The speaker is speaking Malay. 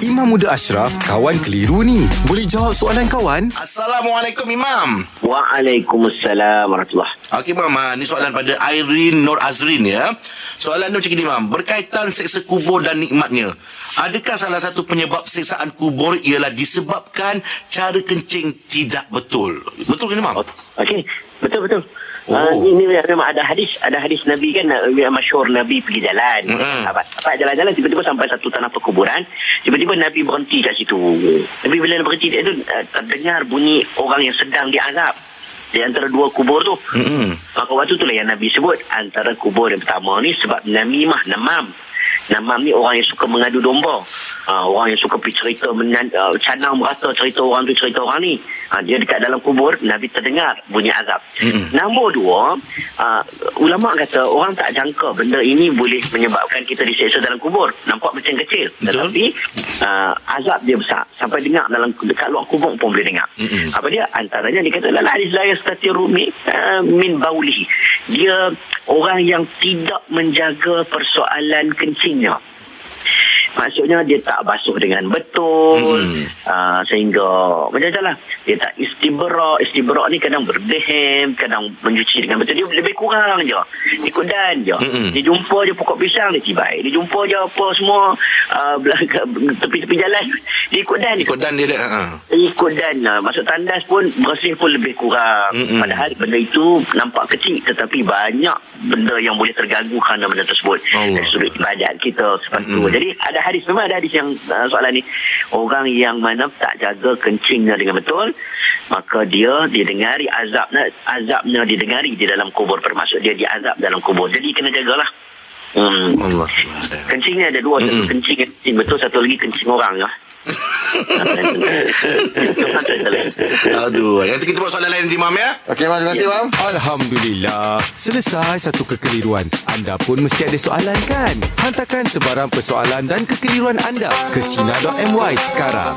Imam Muda Ashraf, kawan keliru ni. Boleh jawab soalan kawan? Assalamualaikum, Imam. Waalaikumsalam warahmatullahi. Okey, Imam, ni soalan pada Aireen Nur Azrin ya. Soalan dia macam ni, Imam. Berkaitan seksa kubur dan nikmatnya. Adakah salah satu penyebab siksaan kubur ialah disebabkan cara kencing tidak betul? Betul ke, Imam? Okey, betul. Oh. Ini memang ada hadis Nabi kan, masyhur Nabi pergi jalan. Apa jalan-jalan tiba-tiba sampai satu tanah perkuburan, tiba-tiba Nabi berhenti kat situ. Nabi bila berhenti itu terdengar bunyi orang yang sedang diazab di antara dua kubur tu. Maka waktu tu lah yang Nabi sebut antara kubur yang pertama ni sebab namimah, namam ni orang yang suka mengadu domba, orang yang suka cerita canang merata cerita orang tu cerita orang ni, dia dekat dalam kubur Nabi terdengar bunyi azab. Nombor dua, ulama kata orang tak jangka benda ini boleh menyebabkan kita diseksa dalam kubur, nampak macam kecil tetapi azab dia besar sampai dengar dalam dekat luar kubur pun boleh dengar. Apa dia antaranya dikata dalam hadis la yastatiru min baulihi, dia orang yang tidak menjaga persoalan kencingnya. Maksudnya dia tak basuh dengan betul, sehingga macam-macam lah. Dia tak istibrak ni kadang berdehem, kadang mencuci dengan betul. Dia lebih kurang je, ikut dan je. Dia jumpa je pokok pisang, dia tibai. Dia jumpa je apa semua tepi-tepi jalan, dia ikut dan. Ikut dan. Maksud tandas pun bersih pun lebih kurang. Padahal benda itu nampak kecil tetapi banyak benda yang boleh terganggu kerana benda tersebut. Sudut badan kita seperti itu. Jadi memang ada hadis yang soalan ni, orang yang mana tak jaga kencingnya dengan betul, maka dia didengari azabnya didengari di dalam kubur, bermaksud dia diazab dalam kubur. Jadi kena jagalah. Allah. Kencingnya ada dua, satu kencing betul, satu lagi kencing orang lah. Aduh, yang kita buat soalan lain nanti, Mam ya. Okey, terima kasih, Mam. Alhamdulillah, selesai satu kekeliruan. Anda pun mesti ada soalan kan? Hantarkan sebarang persoalan dan kekeliruan anda ke Kesina.my sekarang.